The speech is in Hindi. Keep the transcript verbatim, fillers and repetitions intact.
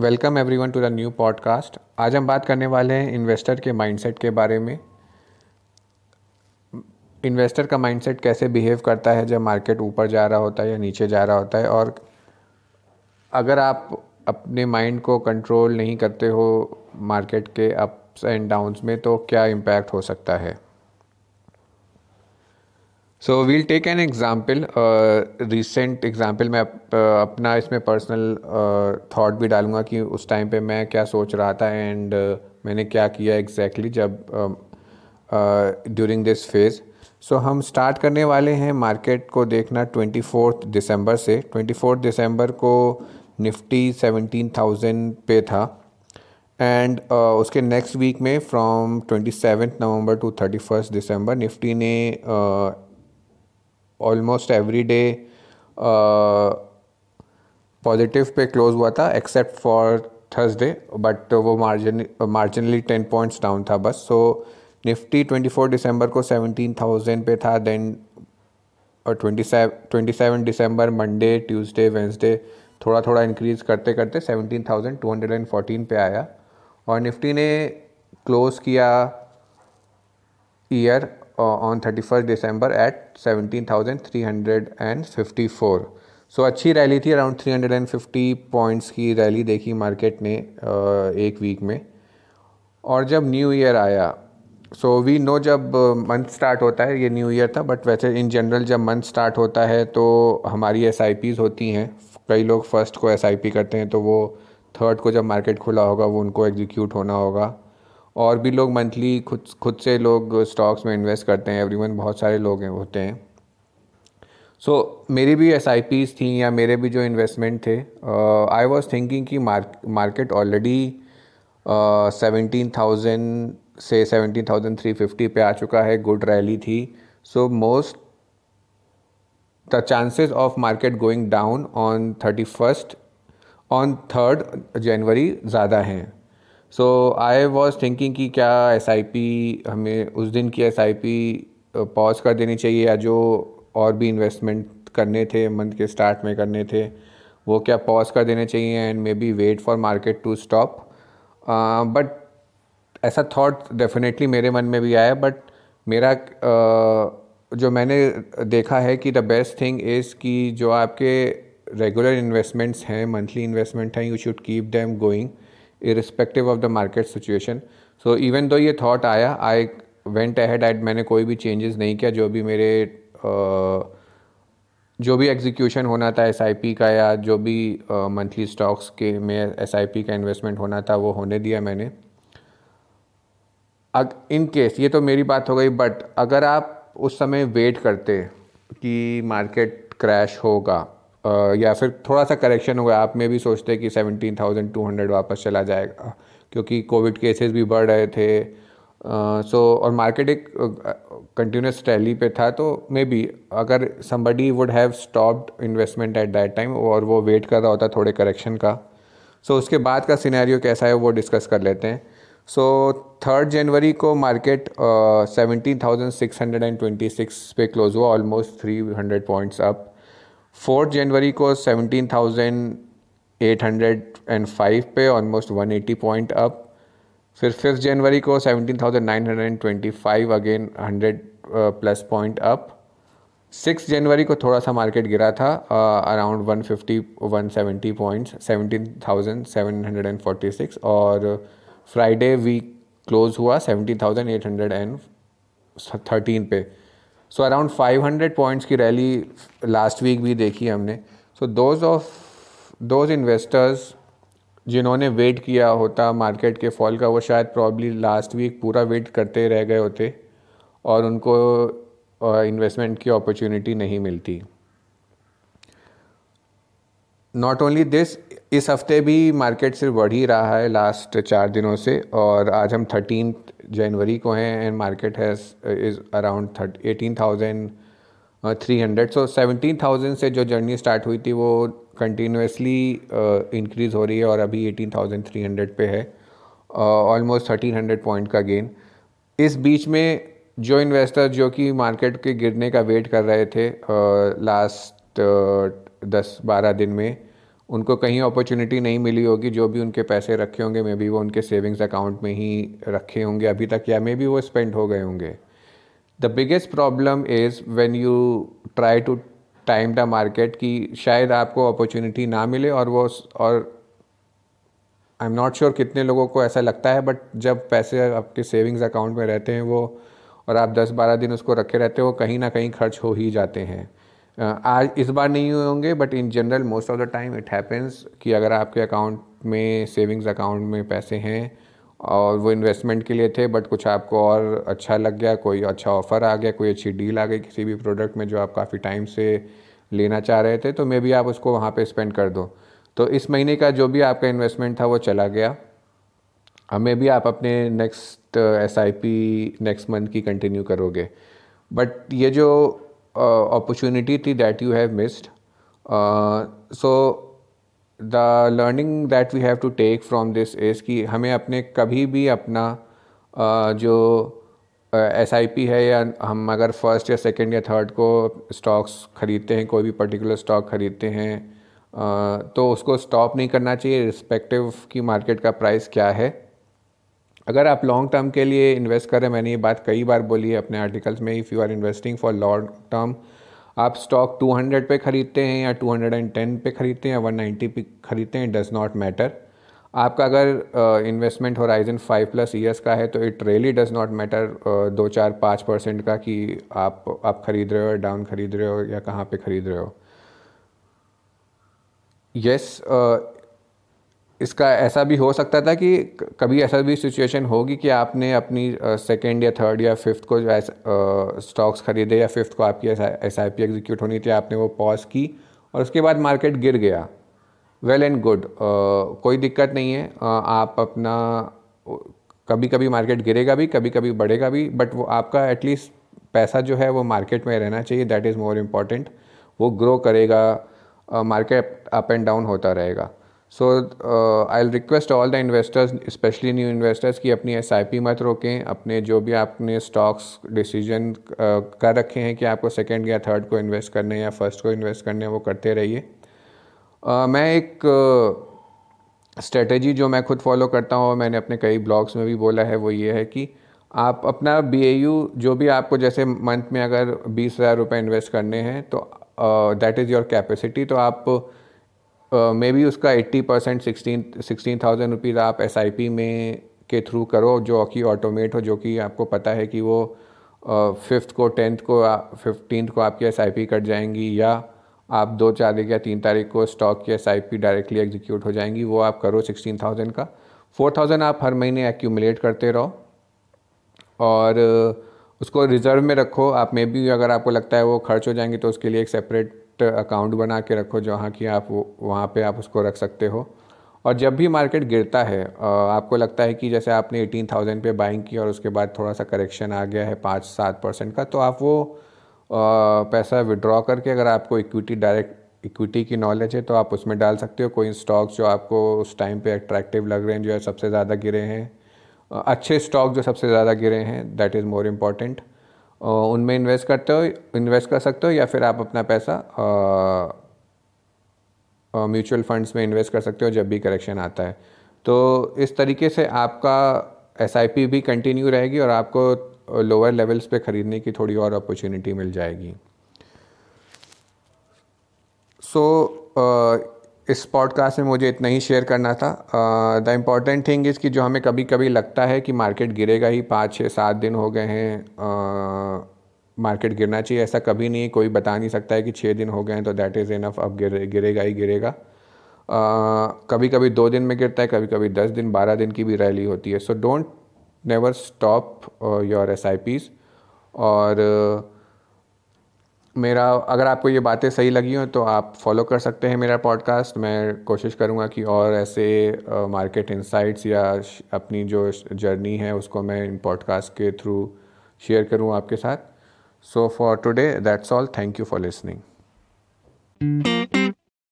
Welcome everyone to the new podcast. आज हम बात करने वाले हैं इन्वेस्टर के माइंडसेट के बारे में। इन्वेस्टर का माइंडसेट कैसे बिहेव करता है जब मार्केट ऊपर जा रहा होता है या नीचे जा रहा होता है, और अगर आप अपने माइंड को कंट्रोल नहीं करते हो मार्केट के अप्स एंड डाउन्स में तो क्या इम्पैक्ट हो सकता है। So we'll take an example, recent example. मैं अप, uh, अपना इसमें पर्सनल थाट uh, भी डालूंगा कि उस टाइम पे मैं क्या सोच रहा था एंड uh, मैंने क्या किया एग्जैक्टली exactly जब ड्यूरिंग दिस फेज़। सो हम स्टार्ट करने वाले हैं मार्केट को देखना ट्वेंटी फोर्थ दिसंबर से। ट्वेंटी फोर्थ दिसंबर को निफ्टी सेवेंटीन थाउजेंड पे था एंड uh, उसके नेक्स्ट वीक में from twenty seventh November to thirty first December Nifty ने uh, almost every day positive पे क्लोज हुआ था एक्सेप्ट फॉर थर्सडे, बट वो margin marginally ten points down था बस। So Nifty twenty four December को सेवेंटीन थाउजेंड पे था, देन और twenty twenty seven December Monday Tuesday Wednesday थोड़ा थोड़ा इंक्रीज करते करते seventeen thousand two hundred and fourteen पे आया और निफ्टी ने क्लोज किया year on thirty first December at seventeen thousand three hundred and fifty four. So अच्छी रैली थी, around three hundred fifty points की रैली देखी मार्केट ने uh, एक वीक में। और जब न्यू ईयर आया, सो वी नो जब मंथ uh, स्टार्ट होता है, ये न्यू ईयर था बट वैसे इन जनरल जब मंथ स्टार्ट होता है तो हमारी एस आई पीज़ होती हैं। कई लोग फर्स्ट को एस आई पी करते हैं तो वो थर्ड को जब मार्केट खुला होगा वो उनको एग्जीक्यूट होना होगा। और भी लोग मंथली खुद खुद से लोग स्टॉक्स में इन्वेस्ट करते हैं, एवरीवन बहुत सारे लोग होते हैं। सो so, मेरी भी एस आई पीज़ थी या मेरे भी जो इन्वेस्टमेंट थे, आई वाज थिंकिंग कि मार्केट ऑलरेडी सेवेंटीन थाउजेंड से सेवेंटीन थाउजेंड थ्री फिफ्टी पे आ चुका है, गुड रैली थी। So most the chances of market going down on thirty first on third January ज़्यादा हैं। सो आई वॉज थिंकिंग कि क्या एस आई पी हमें उस दिन की एस आई पी पॉज कर देनी चाहिए या जो और भी इन्वेस्टमेंट करने थे मंथ के स्टार्ट में करने थे वो क्या पॉज कर देने चाहिए and maybe wait for market to stop. But ऐसा थॉट डेफिनेटली मेरे मन में भी आया, बट मेरा uh, जो मैंने देखा है कि द बेस्ट थिंग इज़ कि जो आपके रेगुलर इन्वेस्टमेंट्स हैं, मंथली इन्वेस्टमेंट हैं, you should keep them going irrespective of the market situation. So even though ये thought आया, I went ahead and मैंने कोई भी changes नहीं किया। जो भी मेरे uh, जो भी execution होना था S I P का या जो भी uh, monthly stocks के में S I P का investment होना था वो होने दिया मैंने। अग इन केस ये तो मेरी बात हो गई, बट अगर आप उस समय वेट करते कि मार्केट क्रैश होगा Uh, या फिर थोड़ा सा करेक्शन होगा, आप में भी सोचते कि सेवेंटीन थाउजेंड टू हंड्रेड वापस चला जाएगा क्योंकि कोविड केसेस भी बढ़ रहे थे। सो uh, so, और मार्केट एक कंटिन्यूस uh, रैली पे था, तो मे बी अगर somebody would have stopped investment at that time और वो वेट कर रहा होता थोड़े करेक्शन का। सो so, उसके बाद का सिनेरियो कैसा है वो डिस्कस कर लेते हैं। सो थर्ड जनवरी को market seventeen thousand six hundred and twenty six पे क्लोज हुआ, almost three hundred points up. Fourth जनवरी को seventeen thousand eight hundred and five पे almost one eighty point up. फिर फिफ्थ जनवरी को seventeen thousand nine hundred twenty five again hundred plus point up. Sixth जनवरी को थोड़ा सा मार्केट गिरा था around one fifty one seventy points, seventeen thousand seven hundred forty six, और फ्राइडे वीक क्लोज हुआ seventeen thousand eight hundred thirteen पे। So around five hundred points की रैली लास्ट वीक भी देखी हमने। So those of those investors जिन्होंने वेट किया होता मार्केट के फॉल का, वो शायद प्रॉब्ली लास्ट वीक पूरा वेट करते रह गए होते और उनको इन्वेस्टमेंट uh, की अपॉर्चुनिटी नहीं मिलती। नॉट ओनली दिस, इस हफ्ते भी मार्केट सिर्फ बढ़ ही रहा है लास्ट चार दिनों से, और आज हम थर्टीन जनवरी को हैं and market has is around eighteen thousand three hundred. So seventeen thousand से जो जर्नी स्टार्ट हुई थी वो कंटिन्यूसली इंक्रीज़ हो रही है और अभी एटीन थाउजेंड थ्री हंड्रेड पे है, ऑलमोस्ट थर्टीन हंड्रेड पॉइंट का गेन। इस बीच में जो इन्वेस्टर जो कि मार्केट के गिरने का वेट कर रहे थे लास्ट दस बारह दिन में, उनको कहीं अपॉर्चुनिटी नहीं मिली होगी, जो भी उनके पैसे रखे होंगे मे बी वो उनके सेविंग्स अकाउंट में ही रखे होंगे अभी तक, या मे बी वो स्पेंड हो गए होंगे. The biggest problem is when you try to time the market, कि शायद आपको अपॉर्चुनिटी ना मिले और वो, और आई एम नॉट श्योर कितने लोगों को ऐसा लगता है, बट जब पैसे आपके सेविंग्स अकाउंट में रहते हैं वो, और आप दस बारह दिन उसको रखे रहते हो, कहीं ना कहीं खर्च हो ही जाते हैं. आज इस बार नहीं हुए होंगे but in general most of the time it happens, कि अगर आपके अकाउंट में सेविंग्स अकाउंट में पैसे हैं और वो इन्वेस्टमेंट के लिए थे, बट कुछ आपको और अच्छा लग गया, कोई अच्छा ऑफ़र आ गया, कोई अच्छी डील आ गई किसी भी प्रोडक्ट में जो आप काफ़ी टाइम से लेना चाह रहे थे, तो मे बी आप उसको वहाँ पे स्पेंड कर दो. तो इस महीने का जो भी आपका इन्वेस्टमेंट था वो चला गया. मे बी आप अपने next S I P next month की कंटिन्यू करोगे, बट ये जो अपॉर्चुनिटी थी that you have missed. So the learning that we have to take from this is कि हमें अपने कभी भी अपना uh, जो एस आई पी है, या हम अगर फर्स्ट या सेकेंड या थर्ड को स्टॉक्स ख़रीदते हैं, कोई भी पर्टिकुलर स्टॉक ख़रीदते हैं, uh, तो उसको स्टॉप नहीं करना चाहिए रिस्पेक्टिव की मार्केट का प्राइस क्या है. अगर आप लॉन्ग टर्म के लिए इन्वेस्ट करें, मैंने ये बात कई बार बोली है अपने आर्टिकल्स में, if you are investing for long term, आप स्टॉक दो सौ पे ख़रीदते हैं या दो सौ दस पे ख़रीदते हैं या एक सौ नब्बे पे ख़रीदते हैं, डज़ नॉट मैटर. आपका अगर investment horizon five plus years का है तो it really does not matter दो चार पाँच परसेंट का कि आप आप ख़रीद रहे हो या डाउन ख़रीद रहे हो या कहाँ पे ख़रीद रहे हो. यस yes, uh, इसका ऐसा भी हो सकता था कि कभी ऐसा भी सिचुएशन होगी कि आपने अपनी सेकेंड या थर्ड या फिफ्थ को जो स्टॉक्स ख़रीदे, या फिफ्थ को आपकी एस आई पी एग्जीक्यूट होनी थी, आपने वो पॉज की और उसके बाद मार्केट गिर गया. वेल एंड गुड, कोई दिक्कत नहीं है. uh, आप अपना कभी कभी मार्केट गिरेगा भी, कभी कभी बढ़ेगा भी, बट वो आपका एटलीस्ट पैसा जो है वो मार्केट में रहना चाहिए. That is more important. वो ग्रो करेगा, मार्केट अप एंड डाउन होता रहेगा. So I will request all the investors, specially new investors, कि अपनी एस आई पी मत रोकें. अपने जो भी आपने स्टॉक्स डिसीजन uh, कर रखे हैं कि आपको सेकेंड या थर्ड को इन्वेस्ट करने हैं या फर्स्ट को इन्वेस्ट करने हैं, वो करते रहिए. uh, मैं एक स्ट्रेटेजी uh, जो मैं खुद फॉलो करता हूँ, मैंने अपने कई ब्लॉग्स में भी बोला है, वो ये है कि आप अपना बी ए यू, जो भी आपको जैसे मंथ में अगर बीस हज़ार रुपये इन्वेस्ट करने हैं तो दैट इज़ योर कैपेसिटी, तो आप मे uh, बी उसका अस्सी percent sixteen sixteen thousand rupees आप एस आई पी में के थ्रू करो, जो कि ऑटोमेट हो, जो कि आपको पता है कि वो फिफ्थ uh, को टेंथ को फिफ्टीन को आपकी एस आई पी कट जाएंगी, या आप दो तारीख या तीन तारीख को स्टॉक की S I P directly execute हो जाएंगी. वो आप करो सिक्सटीन थाउजेंड का. फोर थाउजेंड आप हर महीने एक्यूमुलेट करते रहो और uh, उसको रिजर्व में रखो. आप मे बी अगर आपको लगता है वो खर्च हो जाएंगी तो उसके लिए एक सेपरेट अकाउंट बना के रखो, जहाँ की आप वहाँ पे आप उसको रख सकते हो. और जब भी मार्केट गिरता है, आपको लगता है कि जैसे आपने अठारह हज़ार पे बाइंग की और उसके बाद थोड़ा सा करेक्शन आ गया है पाँच सात परसेंट का, तो आप वो पैसा विड्रॉ करके, अगर आपको इक्विटी डायरेक्ट इक्विटी की नॉलेज है तो आप उसमें डाल सकते हो. कोई स्टॉक्स जो आपको उस टाइम पे अट्रैक्टिव लग रहे हैं, जो है सबसे ज़्यादा गिरे हैं, अच्छे स्टॉक जो सबसे ज़्यादा गिरे हैं, दैट इज़ मोर इम्पॉर्टेंट, उनमें इन्वेस्ट करते हो, इन्वेस्ट कर सकते हो. या फिर आप अपना पैसा म्यूचुअल फंड्स में इन्वेस्ट कर सकते हो जब भी करेक्शन आता है. तो इस तरीके से आपका एस आई पी भी कंटिन्यू रहेगी और आपको लोअर लेवल्स पे ख़रीदने की थोड़ी और अपॉर्चुनिटी मिल जाएगी. सो so, इस पॉडकास्ट में मुझे इतना ही शेयर करना था. द इम्पॉर्टेंट थिंग इज़ कि जो हमें कभी कभी लगता है कि मार्केट गिरेगा ही, पाँच छः सात दिन हो गए हैं मार्केट uh, गिरना चाहिए, ऐसा कभी नहीं. कोई बता नहीं सकता है कि छः दिन हो गए हैं तो दैट इज़ इनफ, अब गिरे, गिरेगा ही गिरेगा. uh, कभी कभी दो दिन में गिरता है, कभी कभी दस दिन बारह दिन की भी रैली होती है. So don't never stop your S I Ps. और uh, मेरा, अगर आपको ये बातें सही लगी हों तो आप फॉलो कर सकते हैं मेरा पॉडकास्ट. मैं कोशिश करूँगा कि और ऐसे मार्केट इंसाइट्स या अपनी जो जर्नी है उसको मैं इन पॉडकास्ट के थ्रू शेयर करूँ आपके साथ. So for today that's all. Thank you for listening.